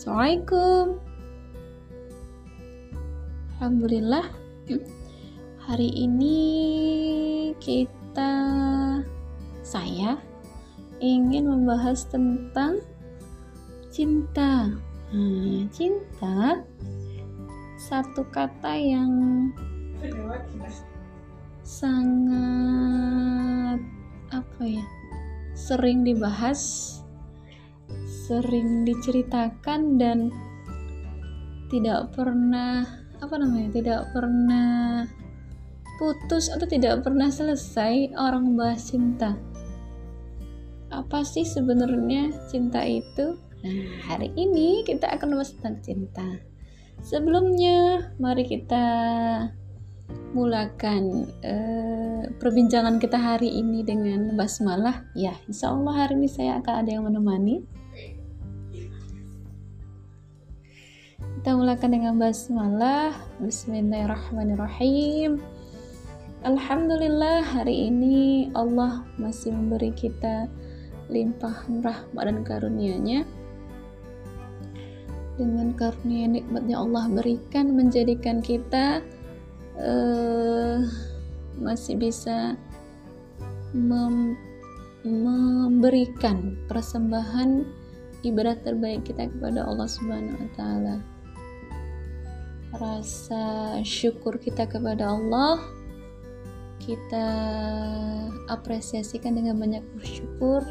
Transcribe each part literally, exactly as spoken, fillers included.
Assalamualaikum. Alhamdulillah, hari ini kita saya ingin membahas tentang cinta. Nah, cinta satu kata yang sangat apa ya sering dibahas, sering diceritakan, dan tidak pernah apa namanya tidak pernah putus atau tidak pernah selesai orang bahas cinta. Apa sih sebenarnya cinta itu? Nah, hari ini kita akan bahas tentang cinta. Sebelumnya, mari kita mulakan eh, perbincangan kita hari ini dengan basmalah. Ya, insyaallah hari ini saya akan ada yang menemani. Kita mulakan dengan basmalah. Bismillahirrahmanirrahim. Alhamdulillah, hari ini Allah masih memberi kita limpahan rahmat dan karunia-Nya. Dengan karunia nikmatnya Allah berikan, menjadikan kita uh, masih bisa mem- memberikan persembahan ibadah terbaik kita kepada Allah Subhanahu wa taala. Rasa syukur kita kepada Allah kita apresiasikan dengan banyak bersyukur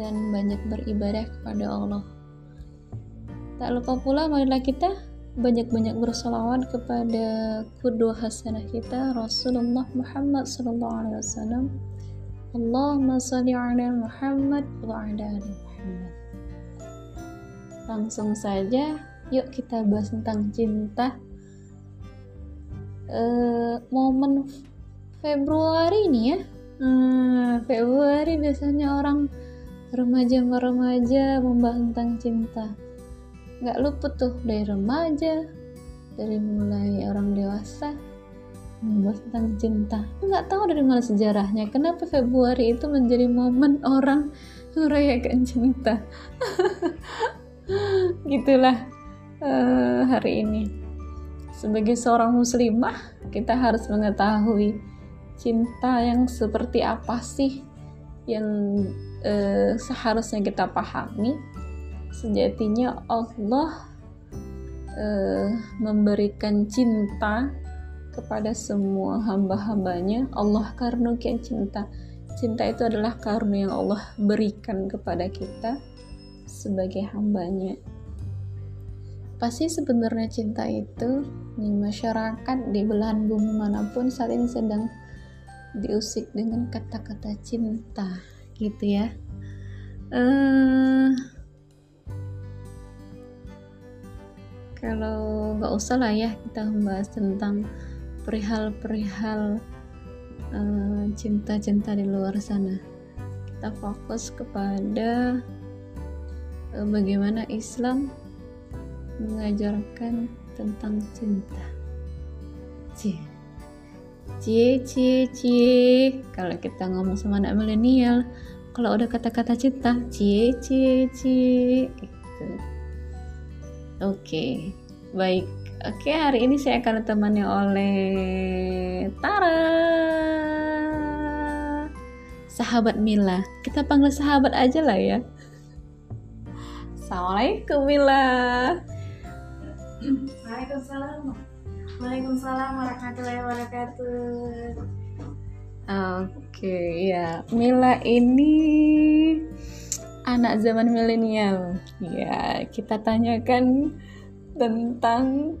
dan banyak beribadah kepada Allah. Tak lupa pula marilah kita banyak-banyak bersolawat kepada qudwah hasanah kita Rasulullah Muhammad sallallahu alaihi wasallam. Allahumma shalli ala Muhammad wa ala ali Muhammad. Langsung saja yuk kita bahas tentang cinta. Uh, momen Februari ini ya hmm, Februari biasanya orang remaja-remaja membahas tentang cinta. Gak luput tuh dari remaja, dari mulai orang dewasa membahas tentang cinta. Gak tahu dari mana sejarahnya, kenapa Februari itu menjadi momen orang merayakan cinta. Gitulah uh, hari ini. Sebagai seorang muslimah, kita harus mengetahui cinta yang seperti apa sih yang eh, seharusnya kita pahami. Sejatinya Allah eh, memberikan cinta kepada semua hamba-hambanya. Allah karuniakan cinta. Cinta itu adalah karunia yang Allah berikan kepada kita sebagai hambanya. Apa sih sebenarnya cinta itu? Di masyarakat, di belahan bumi manapun saat ini sedang diusik dengan kata-kata cinta, gitu ya. Uh, kalau nggak usah lah ya kita membahas tentang perihal-perihal uh, cinta-cinta di luar sana. Kita fokus kepada uh, bagaimana Islam mengajarkan tentang cinta. Cie, cie, cie, cie. Kalau kita ngomong sama anak milenial, kalau udah kata-kata cinta, cie, cie, cie. Gitu. Oke, baik. Oke, hari ini saya akan ditemani oleh Tara, sahabat Mila. Kita panggil sahabat aja lah ya. Assalamualaikum Mila. Waalaikumsalam. Waalaikumsalam warahmatullahi wabarakatuh. Oke, ya. Mila ini anak zaman milenial. Ya, kita tanyakan tentang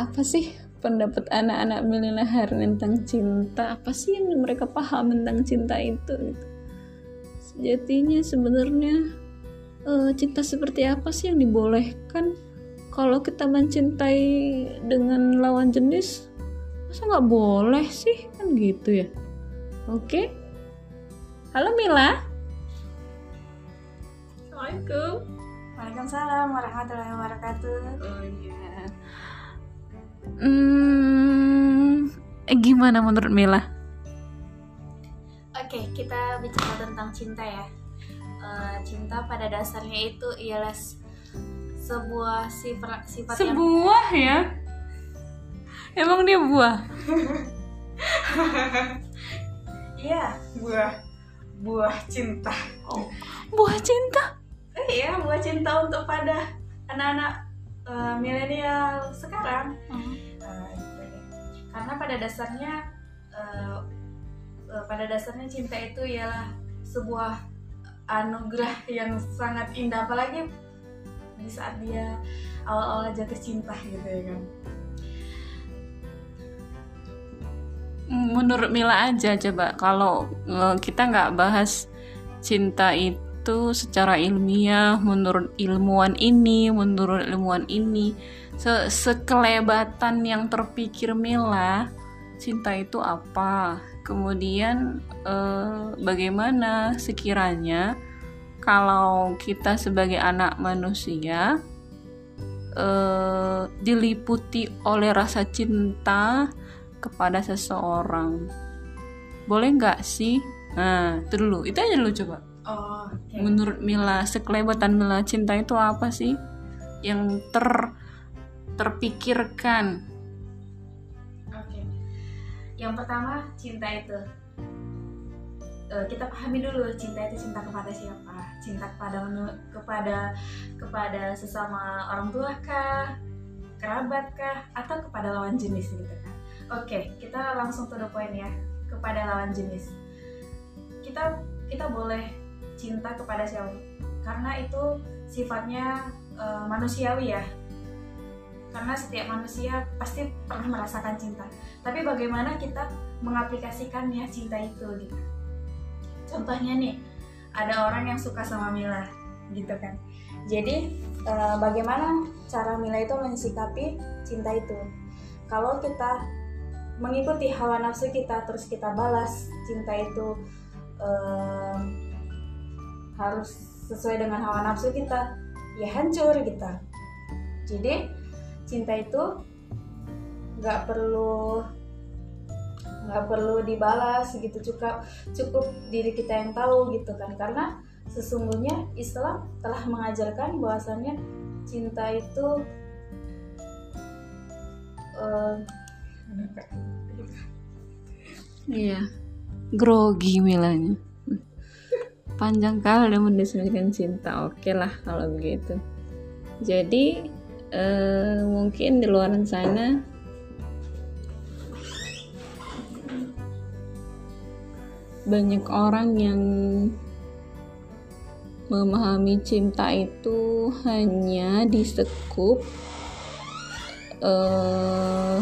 apa sih pendapat anak-anak milenial tentang cinta? Apa sih yang mereka paham tentang cinta itu? Sejatinya sebenarnya cinta seperti apa sih yang dibolehkan? Kalau kita mencintai dengan lawan jenis, masa nggak boleh sih? Kan gitu ya. Oke. Halo Mila. Assalamualaikum. Waalaikumsalam warahmatullahi wabarakatuh. Oh iya. Hmm, gimana menurut Mila? Oke, kita bicara tentang cinta ya. Cinta pada dasarnya itu ialah sebuah sifat sifat sebuah yang... ya emang dia buah. Iya. buah buah cinta. Oh, buah cinta. Iya, buah cinta untuk pada anak-anak uh, milenial sekarang. Mm. Uh, karena pada dasarnya uh, uh, pada dasarnya cinta itu ialah sebuah anugerah yang sangat indah, apalagi di saat dia awal-awal jatuh cinta gitu ya kan. Menurut Mila aja coba, kalau kita nggak bahas cinta itu secara ilmiah, menurut ilmuwan ini, menurut ilmuwan ini, se- sekelebatan yang terpikir Mila, cinta itu apa? Kemudian eh, bagaimana sekiranya kalau kita sebagai anak manusia eh, diliputi oleh rasa cinta kepada seseorang, boleh nggak sih? Nah, itu dulu, itu aja dulu coba. Oh, okay. Menurut Mila, sekelebatan Mila, cinta itu apa sih yang ter terpikirkan? Oke, okay. Yang pertama, cinta itu e, kita pahami dulu cinta itu cinta kepada siapa? Cinta kepada kepada kepada sesama orang tua kah, kerabat kah, atau kepada lawan jenis gitu kan? Oke, okay, kita langsung to the point ya, kepada lawan jenis. Kita kita boleh cinta kepada siapa? Karena itu sifatnya uh, manusiawi ya. Karena setiap manusia pasti pernah merasakan cinta. Tapi bagaimana kita mengaplikasikannya cinta itu gitu. Contohnya nih, ada orang yang suka sama Mila gitu kan. Jadi uh, bagaimana cara Mila itu mensikapi cinta itu? Kalau kita mengikuti hawa nafsu kita, terus kita balas cinta itu eh, harus sesuai dengan hawa nafsu kita, ya hancur kita. Jadi cinta itu nggak perlu nggak perlu dibalas gitu, cukup cukup diri kita yang tahu gitu kan. Karena sesungguhnya Islam telah mengajarkan bahwasannya cinta itu eh, iya, grogi Milanya. Panjang kali udah mendefinisikan cinta. Oke lah kalau begitu. Jadi eh, mungkin di luaran sana banyak orang yang memahami cinta itu hanya disekup eh,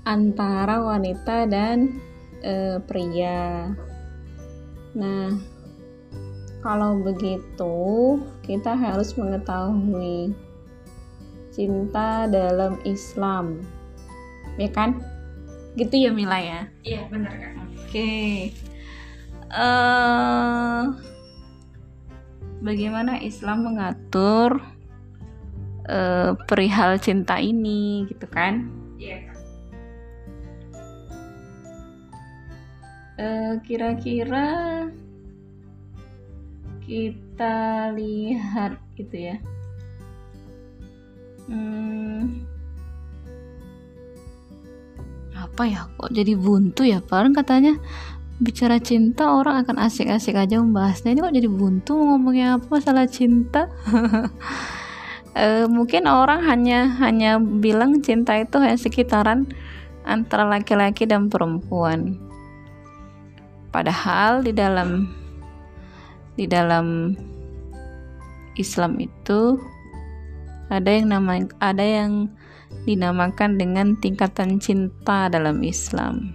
antara wanita dan e, pria. Nah, kalau begitu kita harus mengetahui cinta dalam Islam, ya kan? Gitu ya Mila ya? Iya benar kan? Oke. Okay. Uh, bagaimana Islam mengatur uh, perihal cinta ini, gitu kan? Iya. Kira-kira kita lihat gitu ya. Hmm. Apa ya, kok jadi buntu ya? Padahal katanya bicara cinta orang akan asik-asik aja membahasnya, ini kok jadi buntu ngomongnya apa masalah cinta. e, mungkin orang hanya hanya bilang cinta itu hanya sekitaran antara laki-laki dan perempuan. Padahal di dalam di dalam Islam itu ada yang nama ada yang dinamakan dengan tingkatan cinta dalam Islam.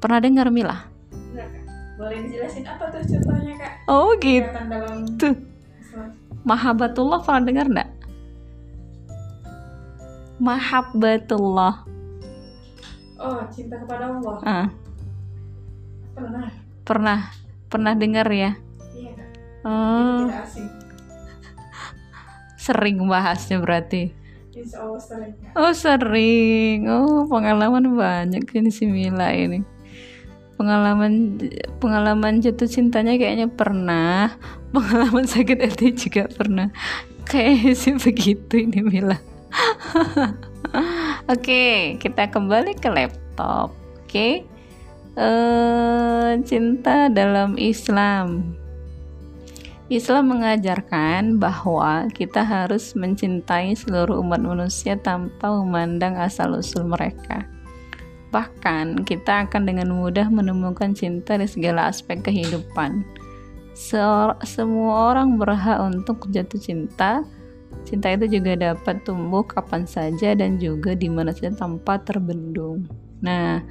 Pernah dengar Mila? Enggak, Kak. Boleh dijelasin apa tuh contohnya, Kak? Oh, gitu. Dalam... Mahabbatullah pernah dengar enggak? Mahabbatullah. Oh, cinta kepada Allah. Ah. Pernah. Pernah. Pernah dengar ya? Iya. Oh. Tidak asing. Sering bahasnya berarti. Insya Allah sering. Oh, sering. Oh, pengalaman banyak ini si Mila ini. Pengalaman pengalaman jatuh cintanya kayaknya pernah, pengalaman sakit hati juga pernah. Kayaknya sih begitu ini Mila. Oke, okay, kita kembali ke laptop. Oke, okay. uh, cinta dalam Islam. Islam mengajarkan bahwa kita harus mencintai seluruh umat manusia tanpa memandang asal-usul mereka. Bahkan kita akan dengan mudah menemukan cinta di segala aspek kehidupan. Se- semua orang berhak untuk jatuh cinta. Cinta itu juga dapat tumbuh kapan saja dan juga di mana saja tanpa terbendung. Nah,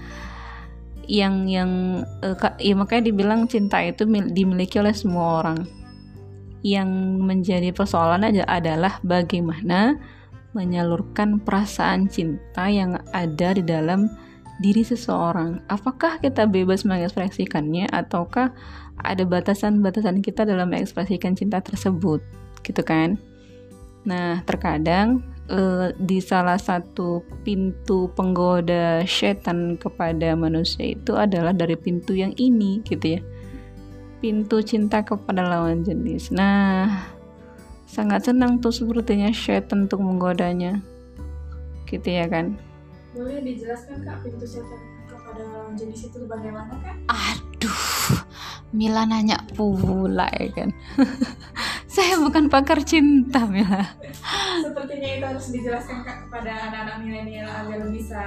yang yang eh, ya makanya dibilang cinta itu dimiliki oleh semua orang. Yang menjadi persoalan adalah bagaimana menyalurkan perasaan cinta yang ada di dalam diri seseorang. Apakah kita bebas mengekspresikannya ataukah ada batasan-batasan kita dalam mengekspresikan cinta tersebut, gitu kan? Nah, terkadang eh, di salah satu pintu penggoda setan kepada manusia itu adalah dari pintu yang ini, gitu ya. Pintu cinta kepada lawan jenis. Nah, sangat senang tuh sepertinya setan untuk menggodanya, gitu ya kan? Boleh dijelaskan Kak, pintu setan kepada lawan jenis itu bagaimana Kak? Aduh, Mila nanya pula ya kan? Saya bukan pakar cinta Mila. Sepertinya itu harus dijelaskan Kak kepada anak-anak milenial agar bisa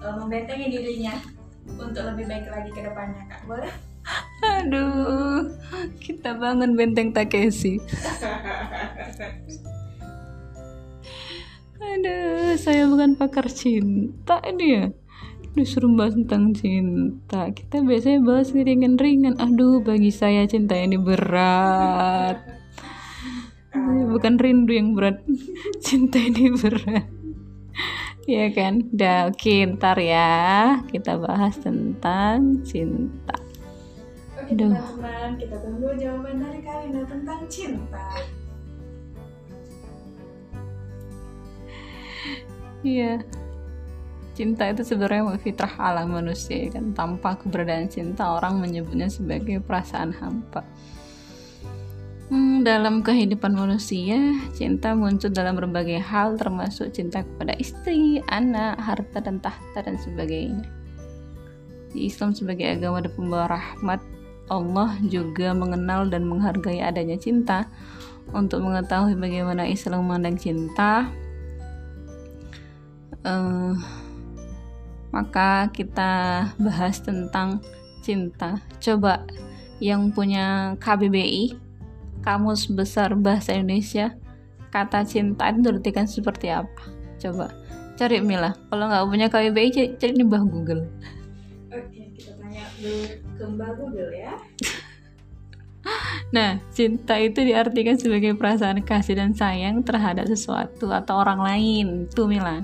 uh, membentengi dirinya untuk lebih baik lagi ke depannya Kak. Boleh? Aduh, kita bangun benteng Takeshi. Aduh, saya bukan pakar cinta dia. Disuruh bahas tentang cinta, kita biasanya bahas ringan-ringan. Aduh, bagi saya cinta ini berat. Bukan rindu yang berat, cinta ini berat. Iya kan? Dah, oke, ntar ya kita bahas tentang cinta. Oke teman-teman, kita tunggu jawaban dari Karina tentang cinta. Iya, cinta itu sebenarnya fitrah alam manusia kan. Tanpa keberadaan cinta, orang menyebutnya sebagai perasaan hampa. hmm, Dalam kehidupan manusia, cinta muncul dalam berbagai hal, termasuk cinta kepada istri, anak, harta dan tahta dan sebagainya. Di Islam sebagai agama dan pembawa rahmat, Allah juga mengenal dan menghargai adanya cinta. Untuk mengetahui bagaimana Islam memandang cinta, Uh, maka kita bahas tentang cinta. Coba yang punya K B B I, Kamus Besar Bahasa Indonesia, kata cinta itu diartikan seperti apa? Coba cari Mila. Kalau nggak punya K B B I, cari, cari di Mbah Google. Oke, kita tanya dulu ke Mbah Google ya. Nah, cinta itu diartikan sebagai perasaan kasih dan sayang terhadap sesuatu atau orang lain. Tuh Mila.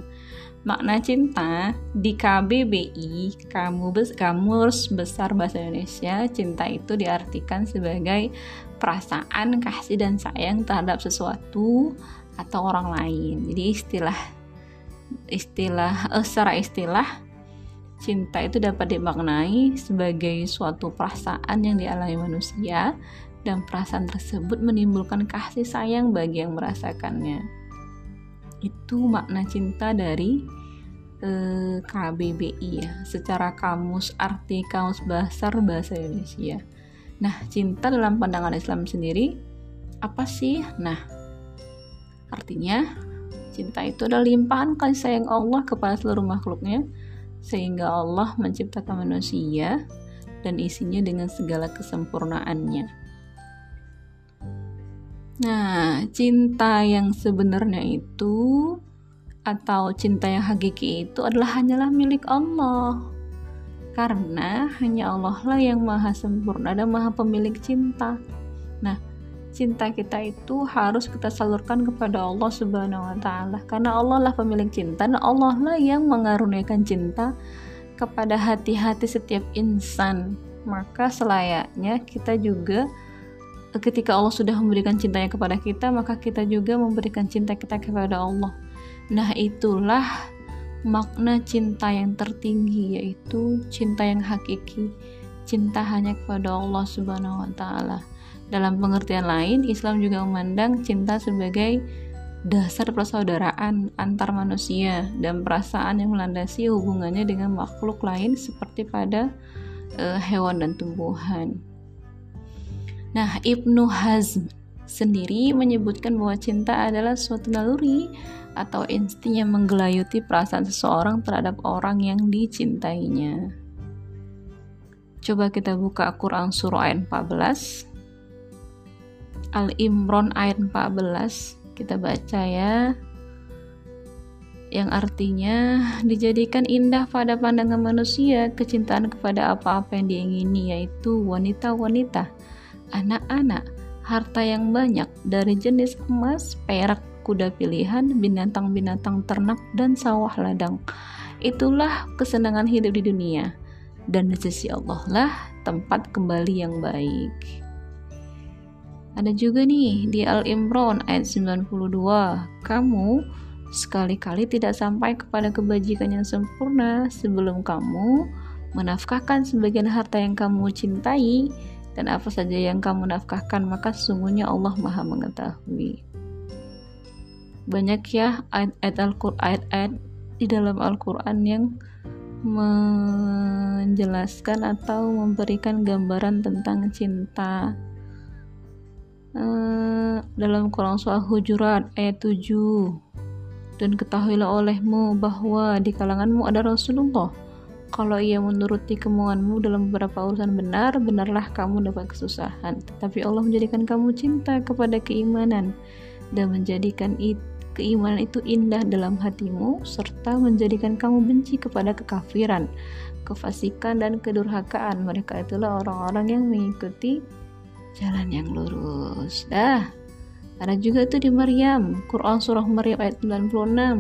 Makna cinta di K B B I, Kamus Besar Bahasa Indonesia, cinta itu diartikan sebagai perasaan kasih dan sayang terhadap sesuatu atau orang lain. Jadi istilah istilah eh, secara istilah, cinta itu dapat dimaknai sebagai suatu perasaan yang dialami manusia dan perasaan tersebut menimbulkan kasih sayang bagi yang merasakannya. Itu makna cinta dari eh, K B B I ya, secara kamus arti Kamus Besar Bahasa Indonesia. Nah, cinta dalam pandangan Islam sendiri apa sih? Nah, artinya cinta itu adalah limpahan kasih sayang Allah kepada seluruh makhluknya, sehingga Allah menciptakan manusia dan isinya dengan segala kesempurnaannya. Nah, cinta yang sebenarnya itu atau cinta yang hakiki itu adalah hanyalah milik Allah, karena hanya Allah lah yang maha sempurna dan maha pemilik cinta. Nah, cinta kita itu harus kita salurkan kepada Allah Subhanahu Wa Taala, karena Allah lah pemilik cinta dan Allah lah yang mengaruniakan cinta kepada hati-hati setiap insan. Maka selayaknya kita juga, ketika Allah sudah memberikan cintanya kepada kita, maka kita juga memberikan cinta kita kepada Allah. Nah, itulah makna cinta yang tertinggi, yaitu cinta yang hakiki, cinta hanya kepada Allah Subhanahu wa Ta'ala. Dalam pengertian lain, Islam juga memandang cinta sebagai dasar persaudaraan antar manusia dan perasaan yang melandasi hubungannya dengan makhluk lain seperti pada e, hewan dan tumbuhan. Nah, Ibnu Hazm sendiri menyebutkan bahwa cinta adalah suatu naluri atau insting yang menggelayuti perasaan seseorang terhadap orang yang dicintainya. Coba kita buka Quran surah ayat empat belas, Al-Imran ayat empat belas. Kita baca ya, yang artinya dijadikan indah pada pandangan manusia kecintaan kepada apa-apa yang diingini, yaitu wanita-wanita, anak-anak, harta yang banyak dari jenis emas, perak, kuda pilihan, binatang-binatang ternak, dan sawah ladang. Itulah kesenangan hidup di dunia, dan di sisi Allah lah tempat kembali yang baik. Ada juga nih di Al-Imran ayat sembilan puluh dua, kamu sekali-kali tidak sampai kepada kebajikan yang sempurna sebelum kamu menafkahkan sebagian harta yang kamu cintai, dan apa saja yang kamu nafkahkan maka sesungguhnya Allah Maha mengetahui. Banyak ya ayat-ayat Al-Qur'an, ayat-ayat di dalam Al-Quran yang menjelaskan atau memberikan gambaran tentang cinta. Uh, dalam Quran surah Hujurat ayat tujuh, dan ketahuilah olehmu bahwa di kalanganmu ada Rasulullah, kalau ia menuruti kemauanmu dalam beberapa urusan benar, benarlah kamu dapat kesusahan, tetapi Allah menjadikan kamu cinta kepada keimanan dan menjadikan it, keimanan itu indah dalam hatimu, serta menjadikan kamu benci kepada kekafiran, kefasikan, dan kedurhakaan. Mereka itulah orang-orang yang mengikuti jalan yang lurus. Dah, ada juga tuh di Maryam, Quran surah Maryam ayat sembilan puluh enam,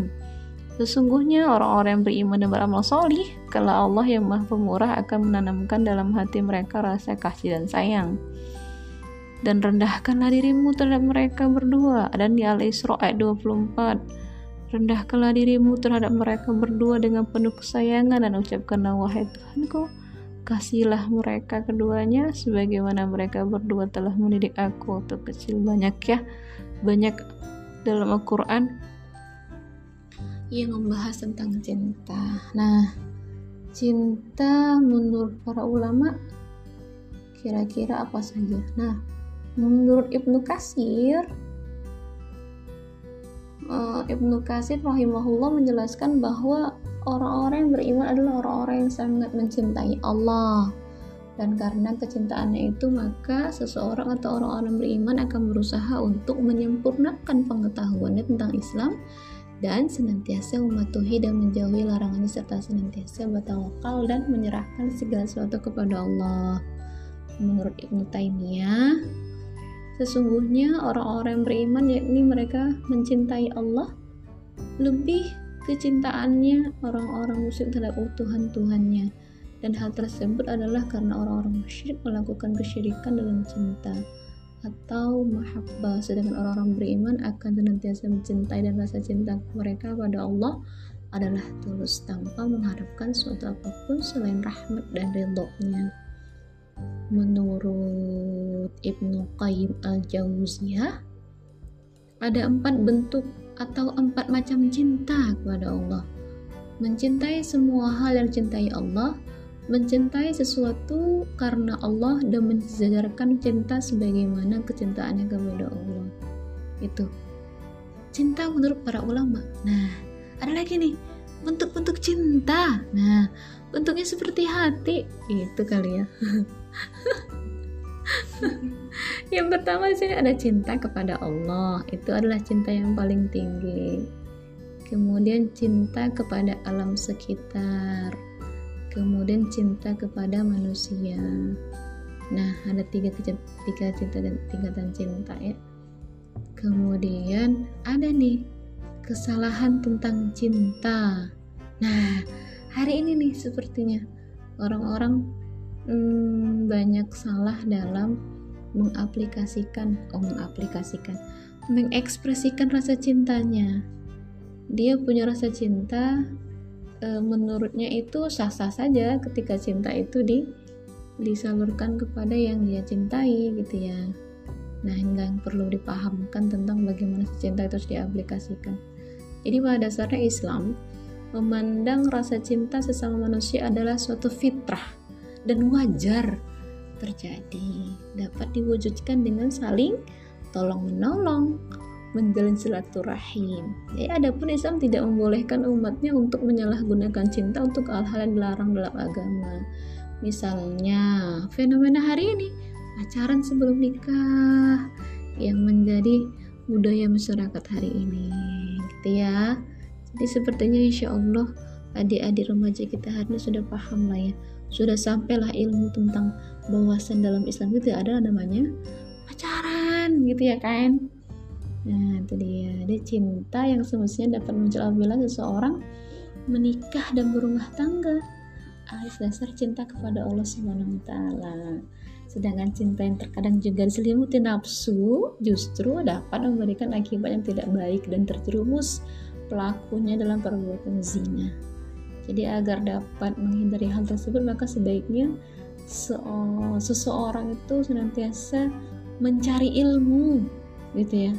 sesungguhnya orang-orang yang beriman dan beramal solih, kalau Allah yang Maha Pemurah akan menanamkan dalam hati mereka rasa kasih dan sayang, dan rendahkanlah dirimu terhadap mereka berdua. Dan di Al-Isra ayat dua puluh empat, rendahkanlah dirimu terhadap mereka berdua dengan penuh kesayangan dan ucapkanlah, wahai Tuhanku, kasihilah mereka keduanya sebagaimana mereka berdua telah mendidik aku waktu kecil. Banyak ya, banyak dalam Al-Quran yang membahas tentang cinta. Nah, cinta menurut para ulama kira-kira apa saja? Nah, menurut Ibnu Katsir, uh, Ibnu Katsir rahimahullah menjelaskan bahwa orang-orang yang beriman adalah orang-orang yang sangat mencintai Allah, dan karena kecintaannya itu maka seseorang atau orang-orang beriman akan berusaha untuk menyempurnakan pengetahuannya tentang Islam dan senantiasa mematuhi dan menjauhi larangannya, serta senantiasa bertawakal dan menyerahkan segala sesuatu kepada Allah. Menurut Ibnu Taimiyah, sesungguhnya orang-orang yang beriman yakni mereka mencintai Allah lebih kecintaannya orang-orang musyrik terhadap Tuhan-Tuhannya, dan hal tersebut adalah karena orang-orang musyrik melakukan kesyirikan dalam cinta atau mahabbah, sedangkan orang-orang beriman akan senantiasa mencintai, dan rasa cinta mereka pada Allah adalah tulus tanpa mengharapkan suatu apapun selain rahmat dan ridhonya. Menurut Ibnu Qayyim Al-Jauziyah, ada empat bentuk atau empat macam cinta kepada Allah: mencintai semua hal yang dicintai Allah, mencintai sesuatu karena Allah, dan menjajarkan cinta sebagaimana kecintaannya kepada Allah. Itu cinta menurut para ulama. Nah, ada lagi nih bentuk-bentuk cinta. Nah, bentuknya seperti hati, itu kali ya. Yang pertama di sini ada cinta kepada Allah, itu adalah cinta yang paling tinggi. Kemudian cinta kepada alam sekitar, kemudian cinta kepada manusia. Nah, ada tiga, tiga cinta dan tingkatan cinta ya. Kemudian ada nih kesalahan tentang cinta. Nah, hari ini nih sepertinya orang-orang hmm, banyak salah dalam mengaplikasikan oh mengaplikasikan mengekspresikan rasa cintanya. Dia punya rasa cinta, e, menurutnya itu sah-sah saja ketika cinta itu di disalurkan kepada yang dia cintai gitu ya. Nah, nggak perlu dipahamkan tentang bagaimana si cinta itu harus diaplikasikan. Jadi pada dasarnya Islam memandang rasa cinta sesama manusia adalah suatu fitrah dan wajar terjadi, dapat diwujudkan dengan saling tolong-menolong, menjalin silaturahim. Ya, adapun Islam tidak membolehkan umatnya untuk menyalahgunakan cinta untuk hal-hal yang dilarang dalam agama. Misalnya, fenomena hari ini, pacaran sebelum nikah yang menjadi budaya masyarakat hari ini, gitu ya. Jadi sepertinya insya Allah adik-adik remaja kita hari ini sudah paham lah ya, sudah sampailah ilmu tentang bahwasan dalam Islam itu ada namanya pacaran, gitu ya kan. Nah, itu dia. Ada cinta yang semestinya dapat muncul apabila seseorang menikah dan berumah tangga. Alis dasar cinta kepada Allah Subhanahu wa taala. Sedangkan cinta yang terkadang juga diselimuti nafsu justru dapat memberikan akibat yang tidak baik dan terjerumus pelakunya dalam perbuatan zina. Jadi agar dapat menghindari hal tersebut, maka sebaiknya seseorang itu senantiasa mencari ilmu, gitu ya.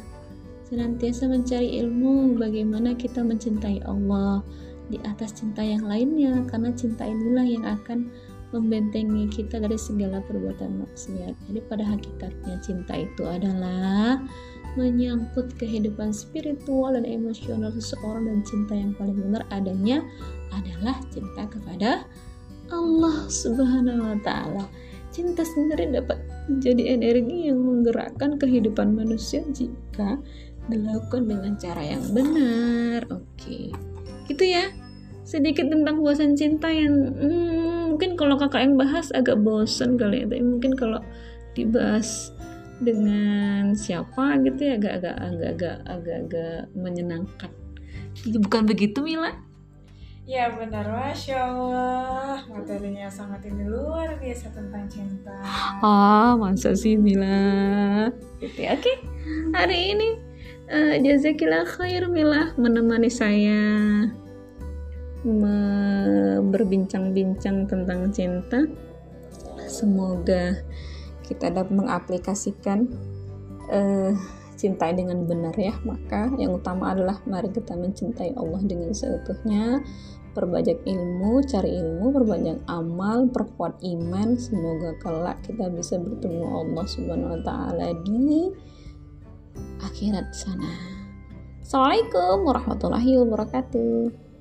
Senantiasa mencari ilmu bagaimana kita mencintai Allah di atas cinta yang lainnya, karena cinta inilah yang akan membentengi kita dari segala perbuatan maksiat. Jadi pada hakikatnya cinta itu adalah menyangkut kehidupan spiritual dan emosional seseorang, dan cinta yang paling benar adanya adalah cinta kepada Allah Subhanahu wa taala. Cinta sendiri dapat menjadi energi yang menggerakkan kehidupan manusia jika dilakukan dengan cara yang benar. Oke, gitu ya, sedikit tentang bosan cinta yang hmm, mungkin kalau kakak yang bahas agak bosan kali ya, tapi mungkin kalau dibahas dengan siapa gitu ya agak-agak agak-agak agak-agak menyenangkan. Bukan begitu, Mila? Ya benar, Masya Allah, materinya sangat ini luar biasa tentang cinta. Ah, masa sih Mila? Gitu ya, oke, okay. Hari ini Uh, jazakillah khair Mila menemani saya me- berbincang-bincang tentang cinta. Semoga kita dapat mengaplikasikan uh, cinta dengan benar ya. Maka yang utama adalah mari kita mencintai Allah dengan seutuhnya, perbanyak ilmu, cari ilmu, perbanyak amal, perkuat iman. Semoga kelak kita bisa bertemu Allah Subhanahu wa taala di akhirat sana. Assalamualaikum warahmatullahi wabarakatuh.